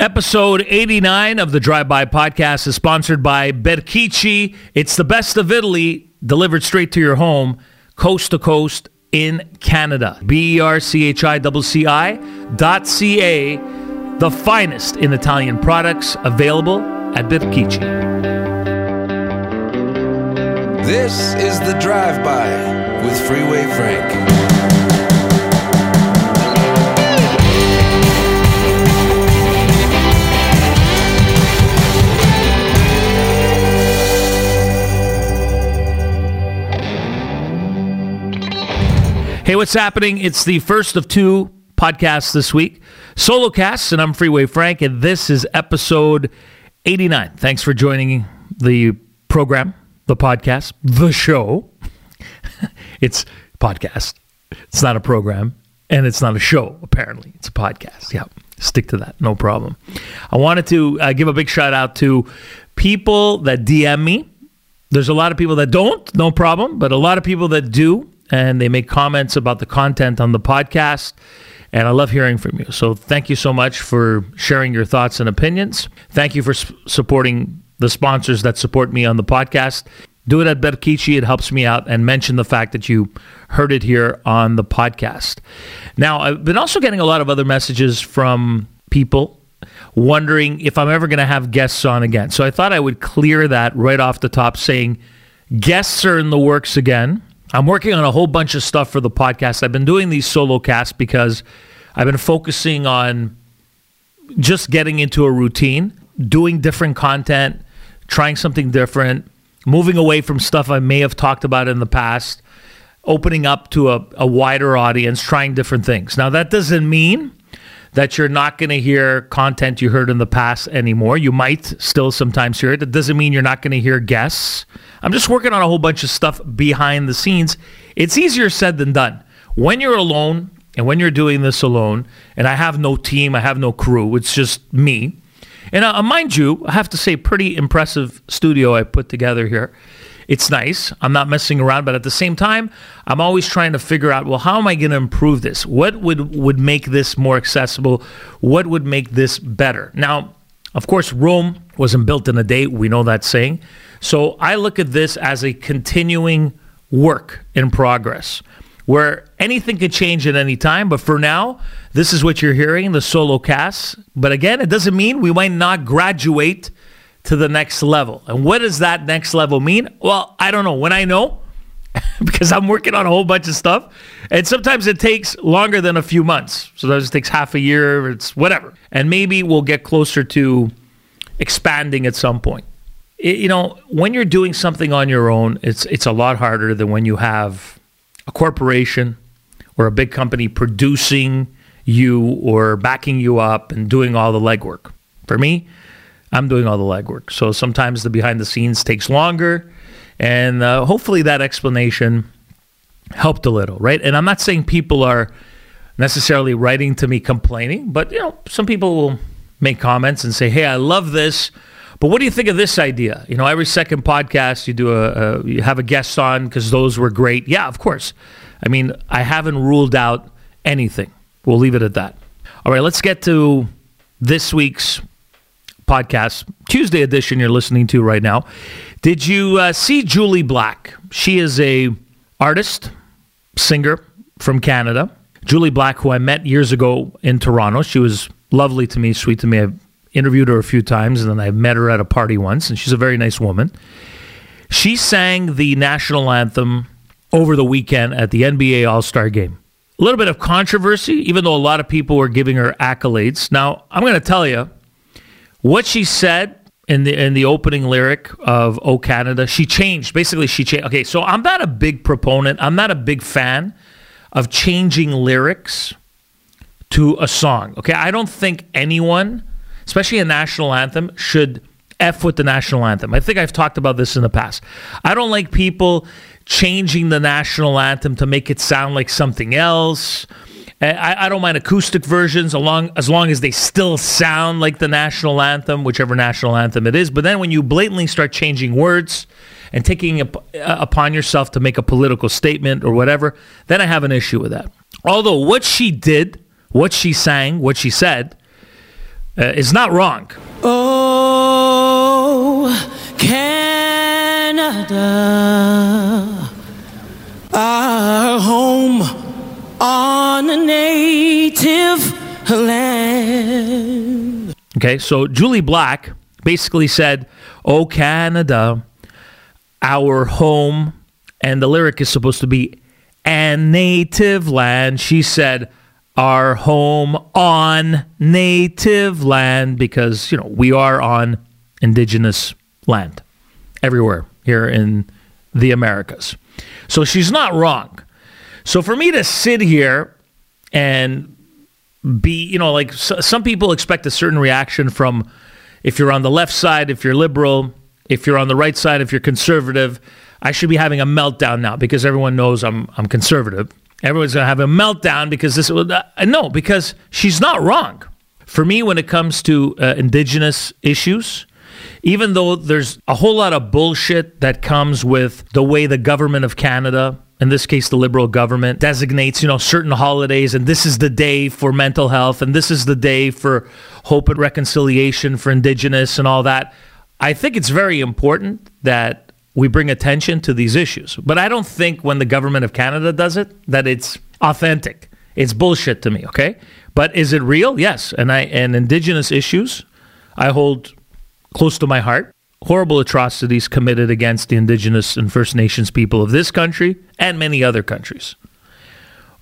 Episode 89 of the Drive By podcast is sponsored by Berchicci. It's the best of Italy, delivered straight to your home, coast to coast in Canada. berchicci.ca. The finest in Italian products available at Berchicci. This is the Drive By with Freeway Frank. Hey, what's happening? It's the first of two podcasts this week. Solo casts, and I'm Freeway Frank, and this is episode 89. Thanks for joining the program, the podcast, the show. It's podcast. It's not a program, and it's not a show, apparently. It's a podcast. Yeah, stick to that. No problem. I wanted to give a big shout out to people that DM me. There's a lot of people that don't, no problem, but a lot of people that do. And they make comments about the content on the podcast, and I love hearing from you. So thank you so much for sharing your thoughts and opinions. Thank you for supporting the sponsors that support me on the podcast. Do it at Berchicci. It helps me out, and mention the fact that you heard it here on the podcast. Now, I've been also getting a lot of other messages from people wondering if I'm ever going to have guests on again. So I thought I would clear that right off the top, saying guests are in the works again. I'm working on a whole bunch of stuff for the podcast. I've been doing these solo casts because I've been focusing on just getting into a routine, doing different content, trying something different, moving away from stuff I may have talked about in the past, opening up to a wider audience, trying different things. Now, that doesn't mean that you're not going to hear content you heard in the past anymore. You might still sometimes hear it. That doesn't mean you're not going to hear guests. I'm just working on a whole bunch of stuff behind the scenes. It's easier said than done. When you're alone and when you're doing this alone, and I have no team, I have no crew, it's just me. And mind you, I have to say, pretty impressive studio I put together here. It's nice. I'm not messing around, but at the same time, I'm always trying to figure out, well, how am I going to improve this? What would make this more accessible? What would make this better? Now, of course, Rome wasn't built in a day. We know that saying. So I look at this as a continuing work in progress where anything could change at any time. But for now, this is what you're hearing, the solo casts. But again, it doesn't mean we might not graduate to the next level. And what does that next level mean? Well, I don't know. When I know, because I'm working on a whole bunch of stuff, and sometimes it takes longer than a few months. So that just takes half a year, or it's whatever. And maybe we'll get closer to expanding at some point. You know, when you're doing something on your own, it's a lot harder than when you have a corporation or a big company producing you or backing you up and doing all the legwork. For me, I'm doing all the legwork. So sometimes the behind the scenes takes longer, and hopefully that explanation helped a little, right? And I'm not saying people are necessarily writing to me complaining, but you know, some people will make comments and say, hey, I love this, but what do you think of this idea? You know, every second podcast you do you have a guest on because those were great. Yeah, of course. I mean, I haven't ruled out anything. We'll leave it at that. All right, let's get to this week's podcast, Tuesday edition you're listening to right now. Did you see Jully Black? She is a artist, singer from Canada. Jully Black, who I met years ago in Toronto. She was lovely to me, sweet to me. I've interviewed her a few times, and then I met her at a party once, and she's a very nice woman. She sang the national anthem over the weekend at the NBA All-Star Game. A little bit of controversy, even though a lot of people were giving her accolades. Now, I'm going to tell you, what she said in the opening lyric of Oh Canada, she changed. Basically, she changed. Okay, so I'm not a big proponent. I'm not a big fan of changing lyrics to a song. Okay, I don't think anyone, especially a national anthem, should F with the national anthem. I think I've talked about this in the past. I don't like people changing the national anthem to make it sound like something else. I don't mind acoustic versions as long as they still sound like the national anthem, whichever national anthem it is. But then when you blatantly start changing words and taking it upon yourself to make a political statement or whatever, then I have an issue with that. Although what she did, what she sang, what she said, is not wrong. Oh, Canada, our home on a native land. Okay, so Jully Black basically said, "Oh Canada, our home," and the lyric is supposed to be "a native land." She said, "Our home on native land," because, you know, we are on indigenous land everywhere here in the Americas. So she's not wrong. So for me to sit here and be, you know, like some people expect a certain reaction from, if you're on the left side, if you're liberal, if you're on the right side, if you're conservative, I should be having a meltdown now because everyone knows I'm conservative. Everyone's going to have a meltdown because this... No, because she's not wrong. For me, when it comes to indigenous issues, even though there's a whole lot of bullshit that comes with the way the government of Canada, in this case the Liberal government, designates, you know, certain holidays, and this is the day for mental health, and this is the day for hope and reconciliation for indigenous and all that, I think it's very important that we bring attention to these issues. But I don't think when the government of Canada does it, that it's authentic. It's bullshit to me, okay? But is it real? Yes. And indigenous issues, I hold close to my heart. Horrible atrocities committed against the indigenous and First Nations people of this country and many other countries.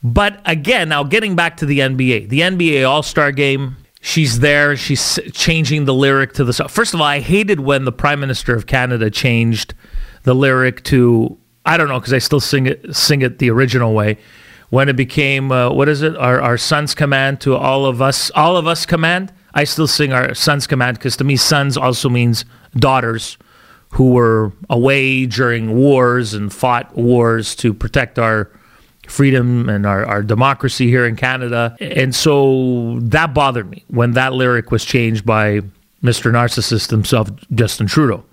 But again, now getting back to the NBA. The NBA All-Star Game, she's there, she's changing the lyric to the song. First of all, I hated when the Prime Minister of Canada changed the lyric to, I don't know, because I still sing it the original way, when it became, what is it, our son's command to all of us command. I still sing our son's command, because to me, sons also means daughters who were away during wars and fought wars to protect our freedom and our democracy here in Canada. And so that bothered me when that lyric was changed by Mr. Narcissist himself, Justin Trudeau.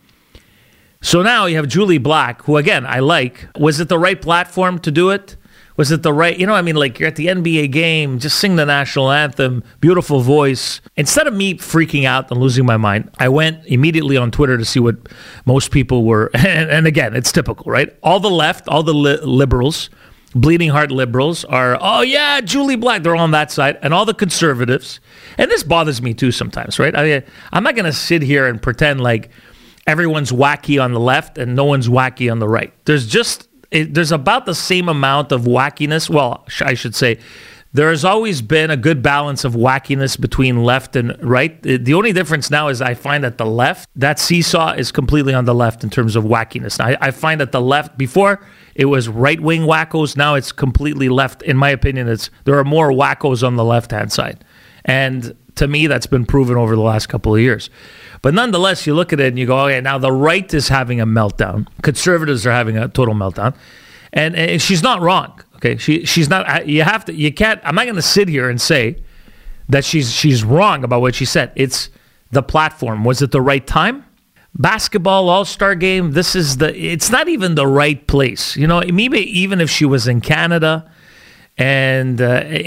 So now you have Jully Black, who, again, I like. Was it the right platform to do it? Was it the right, you know, I mean, like, you're at the NBA game, just sing the national anthem, beautiful voice. Instead of me freaking out and losing my mind, I went immediately on Twitter to see what most people were, and again, it's typical, right? All the left, all the liberals, bleeding heart liberals are, oh yeah, Jully Black, they're on that side, and all the conservatives, and this bothers me too sometimes, right? I'm not going to sit here and pretend like everyone's wacky on the left and no one's wacky on the right. There's about the same amount of wackiness, well, I should say, there has always been a good balance of wackiness between left and right. The only difference now is I find that the left, that seesaw is completely on the left in terms of wackiness. I find that the left, before it was right-wing wackos, now it's completely left. In my opinion, there are more wackos on the left-hand side. And to me, that's been proven over the last couple of years. But nonetheless, you look at it and you go, okay, now the right is having a meltdown. Conservatives are having a total meltdown. And she's not wrong. Okay, she's not. I'm not going to sit here and say that she's wrong about what she said. It's the platform. Was it the right time? Basketball All-Star Game. This is it's not even the right place. You know, maybe even if she was in Canada and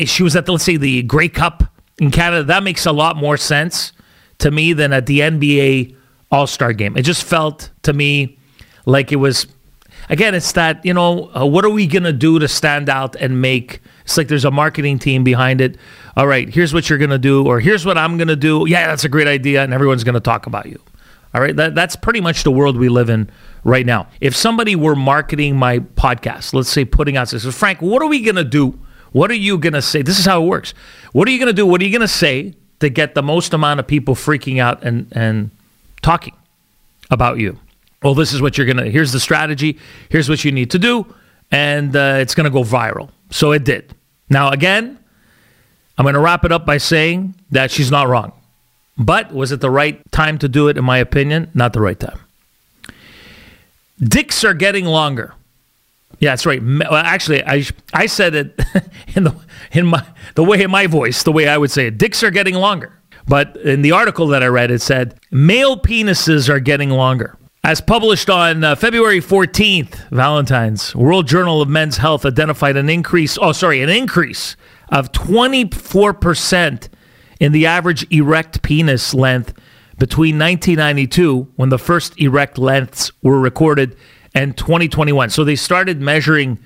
she was at let's say the Grey Cup in Canada, that makes a lot more sense to me than at the NBA All-Star Game. It just felt to me like it was. Again, it's that, you know, what are we going to do to stand out and make... It's like there's a marketing team behind it. All right, here's what you're going to do, or here's what I'm going to do. Yeah, that's a great idea, and everyone's going to talk about you. All right, that's pretty much the world we live in right now. If somebody were marketing my podcast, let's say putting out this, Frank, what are we going to do? What are you going to say? This is how it works. What are you going to do? What are you going to say to get the most amount of people freaking out and talking about you? Well, this is what you're going to... Here's the strategy. Here's what you need to do. And it's going to go viral. So it did. Now, again, I'm going to wrap it up by saying that she's not wrong. But was it the right time to do it, in my opinion? Not the right time. Dicks are getting longer. Yeah, that's right. Actually, I said it the way I would say it. Dicks are getting longer. But in the article that I read, it said, male penises are getting longer. As published on February 14th, Valentine's, World Journal of Men's Health identified an increase of 24% in the average erect penis length between 1992, when the first erect lengths were recorded, and 2021. So they started measuring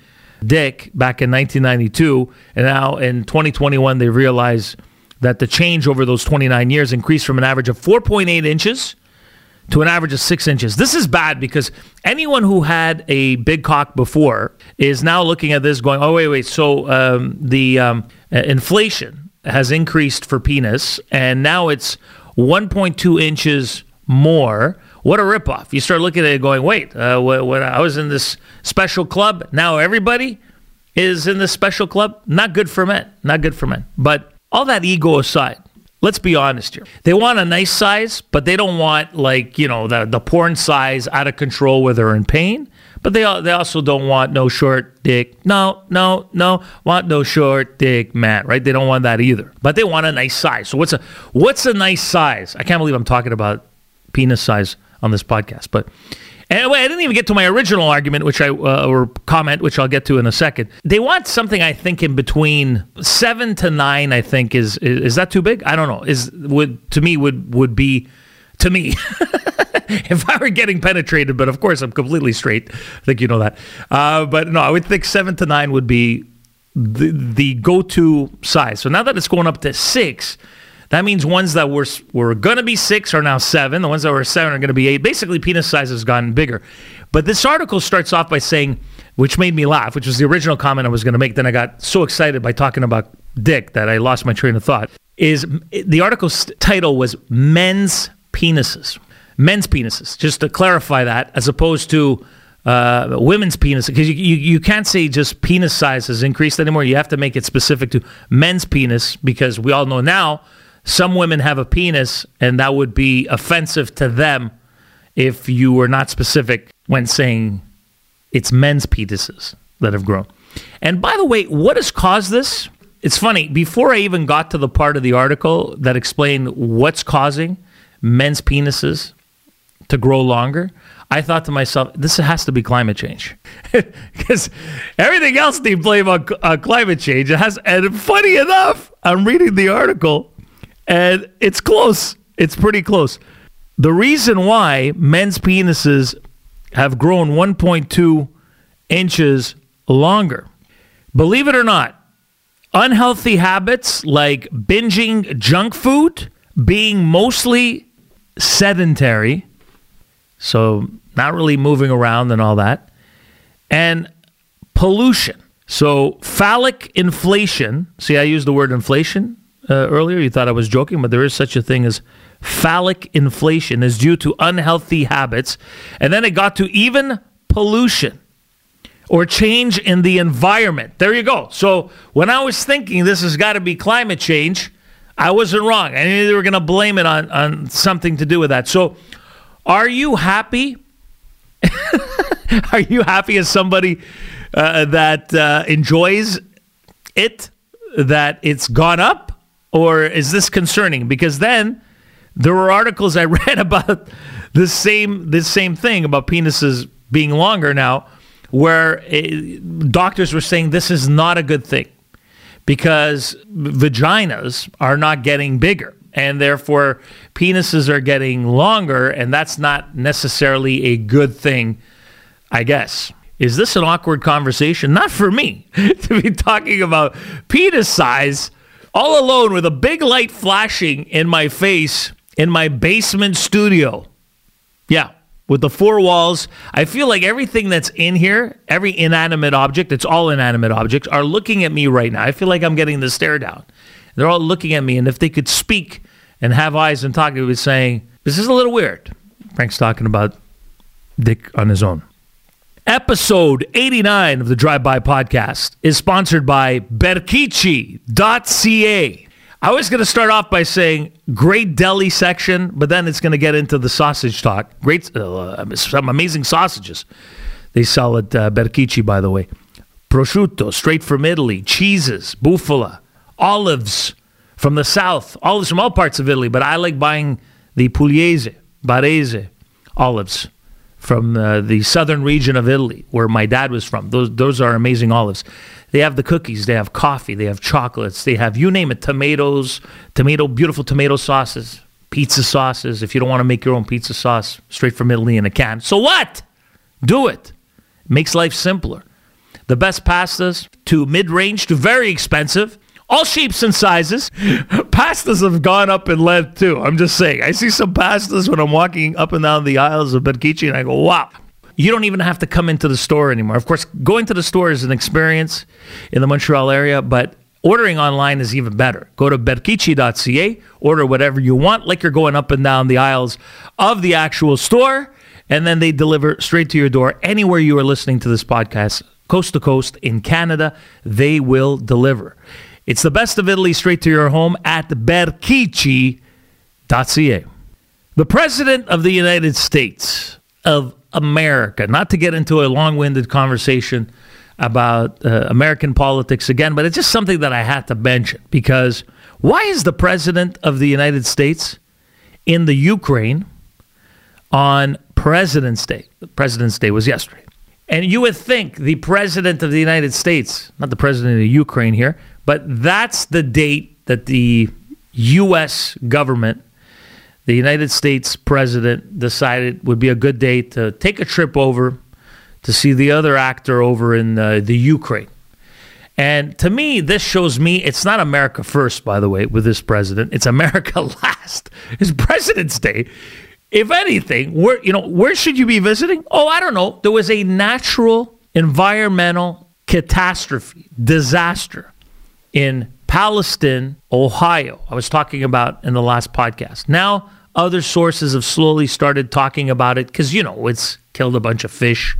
dick back in 1992, and now in 2021 they realize that the change over those 29 years increased from an average of 4.8 inches to an average of 6 inches. This is bad because anyone who had a big cock before is now looking at this going, oh, wait, so the inflation has increased for penis, and now it's 1.2 inches more. What a ripoff. You start looking at it going, wait, when I was in this special club, now everybody is in this special club? Not good for men. Not good for men. But all that ego aside, let's be honest here. They want a nice size, but they don't want, like, you know, the porn size out of control where they're in pain. But they also don't want no short dick. No. Want no short dick, man, right? They don't want that either. But they want a nice size. So what's a nice size? I can't believe I'm talking about penis size on this podcast. But anyway, I didn't even get to my original argument, which I or comment, which I'll get to in a second. They want something, I think, in between 7 to 9. I think is that too big? I don't know. Would be to me if I were getting penetrated. But of course, I'm completely straight. I think you know that. But no, I would think 7 to 9 would be the go-to size. So now that it's going up to 6. That means ones that were going to be 6 are now 7. The ones that were 7 are going to be 8. Basically, penis size has gotten bigger. But this article starts off by saying, which made me laugh, which was the original comment I was going to make. Then I got so excited by talking about dick that I lost my train of thought. Is the article's title was Men's Penises. Men's penises. Just to clarify that, as opposed to women's penises. Because you can't say just penis size has increased anymore. You have to make it specific to men's penis, because we all know now some women have a penis, and that would be offensive to them if you were not specific when saying it's men's penises that have grown. And by the way, what has caused this? It's funny, before I even got to the part of the article that explained what's causing men's penises to grow longer, I thought to myself, this has to be climate change. Because everything else they blame on climate change. It has, and funny enough, I'm reading the article, and it's close. It's pretty close. The reason why men's penises have grown 1.2 inches longer. Believe it or not, unhealthy habits like binging junk food, being mostly sedentary, so not really moving around and all that, and pollution. So phallic inflation. See, I used the word inflation earlier. You thought I was joking, but there is such a thing as phallic inflation is due to unhealthy habits. And then it got to even pollution or change in the environment. There you go. So when I was thinking this has got to be climate change, I wasn't wrong. I knew they were going to blame it on something to do with that. So are you happy? Are you happy as somebody that enjoys it, that it's gone up? Or is this concerning? Because then there were articles I read about this same thing about penises being longer now, where doctors were saying this is not a good thing because vaginas are not getting bigger and therefore penises are getting longer, and that's not necessarily a good thing, I guess. Is this an awkward conversation? Not for me to be talking about penis size all alone with a big light flashing in my face in my basement studio. Yeah, with the four walls. I feel like everything that's in here, every inanimate object, it's all inanimate objects, are looking at me right now. I feel like I'm getting the stare down. They're all looking at me, and if they could speak and have eyes and talk, they would be saying, this is a little weird. Frank's talking about dick on his own. Episode 89 of the Drive By podcast is sponsored by Berchicci.ca. I was going to start off by saying great deli section, but then it's going to get into the sausage talk. Great, some amazing sausages they sell at Berchicci, by the way. Prosciutto, straight from Italy. Cheeses, bufala, olives from the south. Olives from all parts of Italy, but I like buying the Pugliese, Barese olives from the southern region of Italy, where my dad was from. Those are amazing olives. They have the cookies, they have coffee, they have chocolates, they have, you name it, tomatoes, beautiful tomato sauces, pizza sauces. If you don't want to make your own pizza sauce, straight from Italy in a can. So what? Do it. Makes life simpler. The best pastas, to mid-range, to very expensive. All shapes and sizes. Pastas have gone up in length too. I'm just saying. I see some pastas when I'm walking up and down the aisles of Berchicci and I go, wow. You don't even have to come into the store anymore. Of course, going to the store is an experience in the Montreal area, but ordering online is even better. Go to berchicci.ca, order whatever you want, like you're going up and down the aisles of the actual store, and then they deliver straight to your door. Anywhere you are listening to this podcast, coast to coast in Canada, they will deliver. It's the best of Italy straight to your home at berchicci.ca. The President of the United States of America, not to get into a long-winded conversation about American politics again, but it's just something that I had to mention, because why is the President of the United States in the Ukraine on President's Day? President's Day was yesterday. And you would think the President of the United States, not the President of the Ukraine here, but that's the date that the U.S. government, the United States president, decided would be a good day to take a trip over to see the other actor over in the Ukraine. And to me, this shows me, it's not America first, by the way, with this president. It's America last. It's President's Day. If anything, where should you be visiting? Oh, I don't know. There was a natural environmental catastrophe, disaster in Palestine, Ohio. I was talking about in the last podcast. Now, other sources have slowly started talking about it because, you know, it's killed a bunch of fish,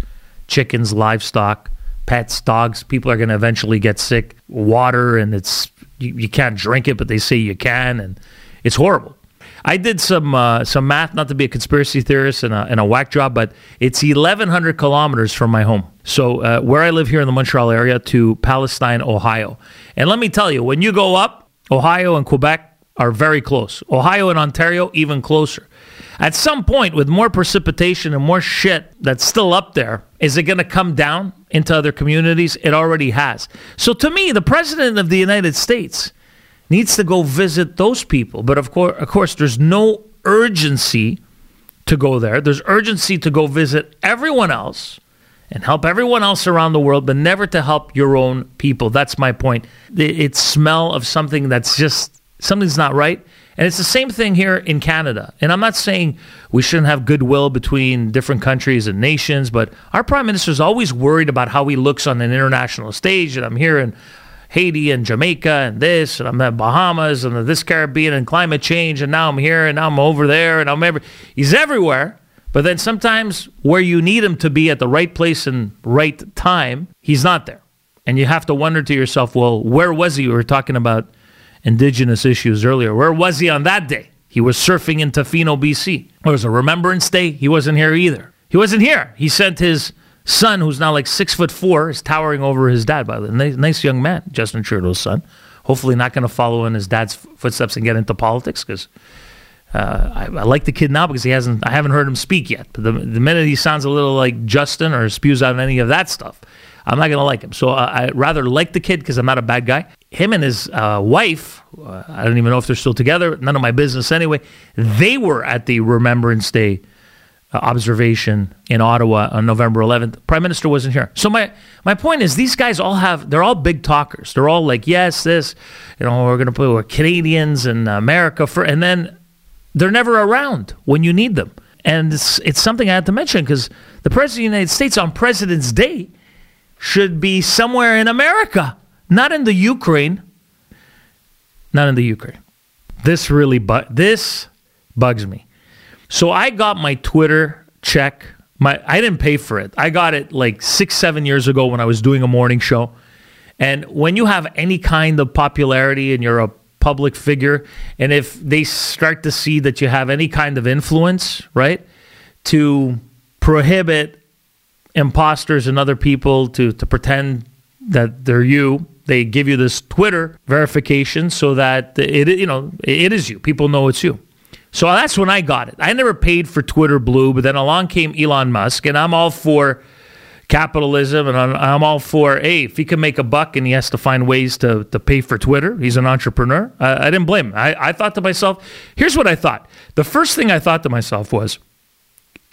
chickens, livestock, pets, dogs. People are going to eventually get sick. Water, and it's you can't drink it, but they say you can, and it's horrible. I did some math, not to be a conspiracy theorist and a whack job, but it's 1,100 kilometers from my home. So where I live here in the Montreal area to Palestine, Ohio. And let me tell you, when you go up, Ohio and Quebec are very close. Ohio and Ontario, even closer. At some point, with more precipitation and more shit that's still up there, is it going to come down into other communities? It already has. So to me, the President of the United States needs to go visit those people. But of course, there's no urgency to go there. There's urgency to go visit everyone else and help everyone else around the world, but never to help your own people. That's my point. It smell of something that's just, something's not right. And it's the same thing here in Canada. And I'm not saying we shouldn't have goodwill between different countries and nations, but our prime minister is always worried about how he looks on an international stage. And I'm here in Haiti and Jamaica and this, and I'm at Bahamas and this Caribbean and climate change, and now I'm here and now I'm over there and I'm he's everywhere. But then sometimes where you need him to be at the right place and right time, he's not there. And you have to wonder to yourself, well, where was he? We were talking about indigenous issues earlier. Where was he on that day? He was surfing in Tofino, BC. There was a Remembrance Day. He wasn't here either. He wasn't here. He sent his son, who's now like 6'4", is towering over his dad, by the way. Nice young man, Justin Trudeau's son. Hopefully not going to follow in his dad's footsteps and get into politics, because I like the kid now because I haven't heard him speak yet. But the minute he sounds a little like Justin or spews out any of that stuff, I'm not going to like him. So I rather like the kid because I'm not a bad guy. Him and his wife, I don't even know if they're still together, none of my business anyway, they were at the Remembrance Day observation in Ottawa on November 11th. Prime Minister wasn't here. So my point is, these guys they're all big talkers. They're all like, yes, this, you know, we're Canadians and America, and then they're never around when you need them. And it's something I had to mention, because the President of the United States on President's Day should be somewhere in America, not in the Ukraine. Not in the Ukraine. This really, this bugs me. So I got my Twitter check. I didn't pay for it. I got it like 6-7 years ago when I was doing a morning show. And when you have any kind of popularity and you're a public figure, and if they start to see that you have any kind of influence, right, to prohibit imposters and other people to pretend that they're you, they give you this Twitter verification so that it is you. People know it's you. So that's when I got it. I never paid for Twitter Blue, but then along came Elon Musk, and I'm all for capitalism, and I'm all for, hey, if he can make a buck and he has to find ways to pay for Twitter, he's an entrepreneur. I didn't blame him. I thought to myself, here's what I thought. The first thing I thought to myself was,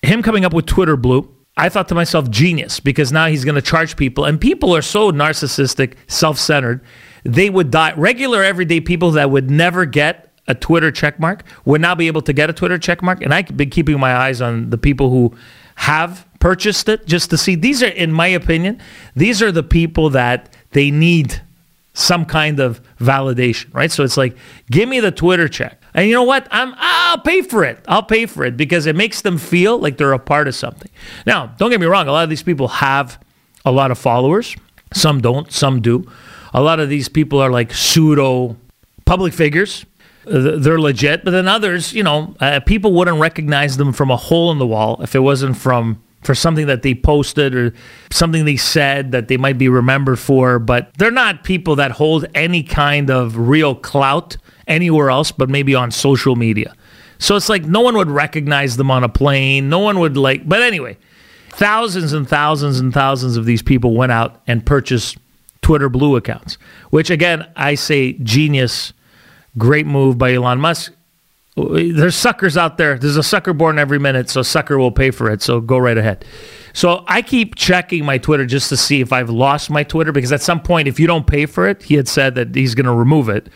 him coming up with Twitter Blue, I thought to myself, genius, because now he's going to charge people. And people are so narcissistic, self-centered, they would die. Regular, everyday people that would never get a Twitter checkmark would now be able to get a Twitter checkmark. And I've been keeping my eyes on the people who have purchased it just to see. These are, in my opinion, these are the people that they need some kind of validation, right? So it's like, give me the Twitter check. And you know what? I'll pay for it. I'll pay for it because it makes them feel like they're a part of something. Now, don't get me wrong. A lot of these people have a lot of followers. Some don't. Some do. A lot of these people are like pseudo public figures. They're legit. But then others, you know, people wouldn't recognize them from a hole in the wall if it wasn't for something that they posted or something they said that they might be remembered for. But they're not people that hold any kind of real clout anywhere else, but maybe on social media. So it's like no one would recognize them on a plane. No one would like... But anyway, thousands and thousands and thousands of these people went out and purchased Twitter Blue accounts, which again, I say genius, great move by Elon Musk. There's suckers out there. There's a sucker born every minute, so sucker will pay for it. So go right ahead. So I keep checking my Twitter just to see if I've lost my Twitter, because at some point, if you don't pay for it, he had said that he's going to remove it,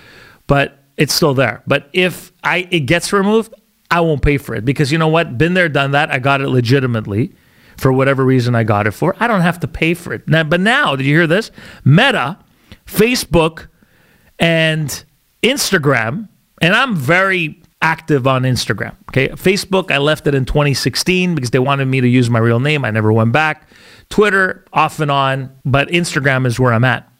but it's still there. But if it gets removed, I won't pay for it, because you know what? Been there, done that. I got it legitimately for whatever reason I got it for. I don't have to pay for it. Now, but now, did you hear this? Meta, Facebook, and Instagram, and I'm very active on Instagram. Okay, Facebook, I left it in 2016 because they wanted me to use my real name. I never went back. Twitter, off and on, but Instagram is where I'm at.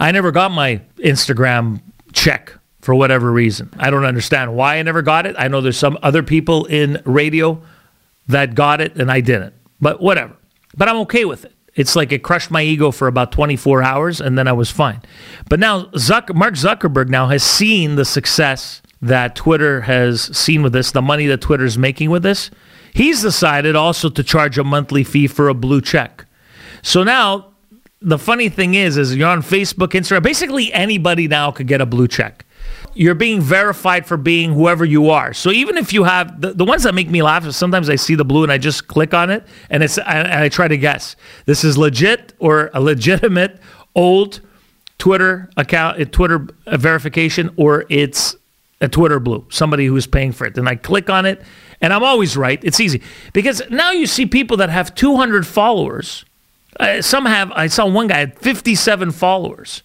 I never got my Instagram check for whatever reason. I don't understand why I never got it. I know there's some other people in radio that got it and I didn't, but whatever. But I'm okay with it. It's like it crushed my ego for about 24 hours and then I was fine. But now Mark Zuckerberg now has seen the success that Twitter has seen with this, the money that Twitter's making with this. He's decided also to charge a monthly fee for a blue check. So now the funny thing is you're on Facebook, Instagram, basically anybody now could get a blue check. You're being verified for being whoever you are. So even if you have, the ones that make me laugh is sometimes I see the blue and I just click on it and I try to guess. This is legit or a legitimate old Twitter account, Twitter verification, or it's a Twitter Blue, somebody who's paying for it. And I click on it, and I'm always right. It's easy. Because now you see people that have 200 followers. I saw one guy had 57 followers.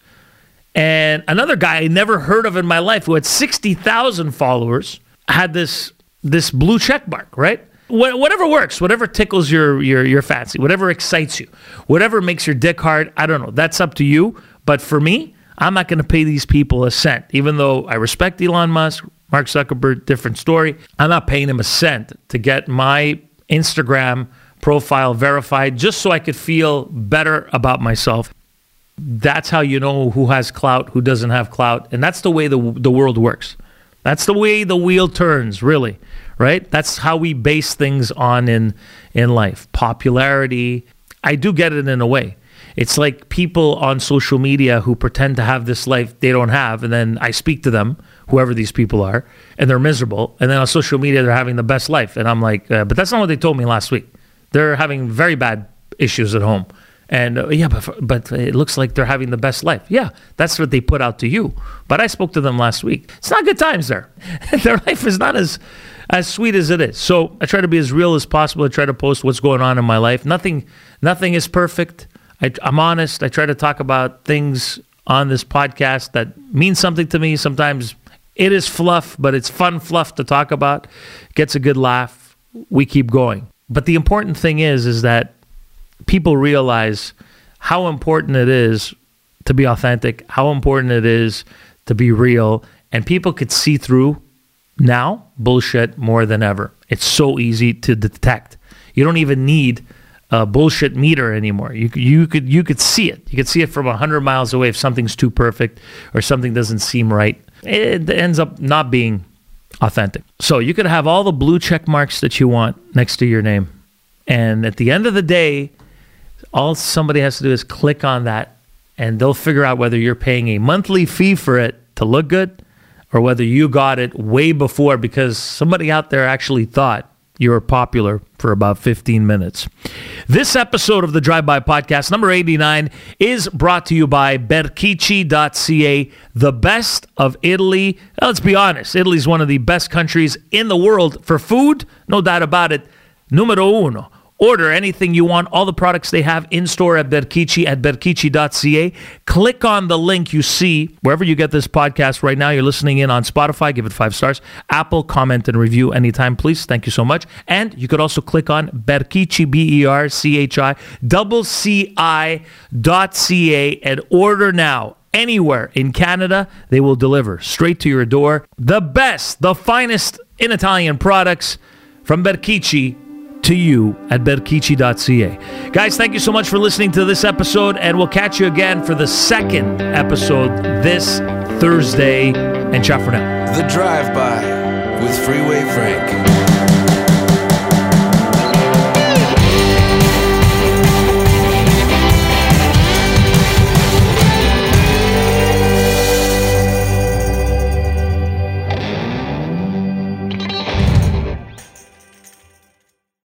And another guy I never heard of in my life who had 60,000 followers had this blue check mark, right? Whatever works, whatever tickles your fancy, whatever excites you, whatever makes your dick hard, I don't know. That's up to you. But for me, I'm not going to pay these people a cent, even though I respect Elon Musk, Mark Zuckerberg, different story. I'm not paying him a cent to get my Instagram profile verified just so I could feel better about myself. That's how you know who has clout, who doesn't have clout. And that's the way the world works. That's the way the wheel turns, really, right? That's how we base things on in life. Popularity. I do get it in a way. It's like people on social media who pretend to have this life they don't have, and then I speak to them, whoever these people are, and they're miserable. And then on social media, they're having the best life. And I'm like, but that's not what they told me last week. They're having very bad issues at home. And but it looks like they're having the best life. Yeah, that's what they put out to you. But I spoke to them last week. It's not good times there. Their life is not as sweet as it is. So I try to be as real as possible. I try to post what's going on in my life. Nothing is perfect. I'm honest. I try to talk about things on this podcast that mean something to me. Sometimes it is fluff, but it's fun fluff to talk about. Gets a good laugh. We keep going. But the important thing is that people realize how important it is to be authentic, how important it is to be real, and people could see through now bullshit more than ever. It's so easy to detect. You don't even need a bullshit meter anymore. You could see it. You could see it from 100 miles away if something's too perfect or something doesn't seem right. It ends up not being authentic. So you could have all the blue check marks that you want next to your name. And at the end of the day, all somebody has to do is click on that, and they'll figure out whether you're paying a monthly fee for it to look good or whether you got it way before because somebody out there actually thought you were popular for about 15 minutes. This episode of the Drive By Podcast, number 89, is brought to you by Berchicci.ca, the best of Italy. Now, let's be honest, Italy's one of the best countries in the world for food, no doubt about it. Numero uno. Order anything you want, all the products they have in-store at Berchicci at Berchicci.ca. Click on the link you see wherever you get this podcast right now. You're listening in on Spotify. Give it 5 stars. Apple, comment and review anytime, please. Thank you so much. And you could also click on Berchicci, Berchicci.ca and order now. Anywhere in Canada, they will deliver straight to your door. The best, the finest in Italian products from Berchicci to you at Berchicci.ca. Guys, thank you so much for listening to this episode, and we'll catch you again for the second episode this Thursday. And ciao for now. The Drive By with Freeway Frank.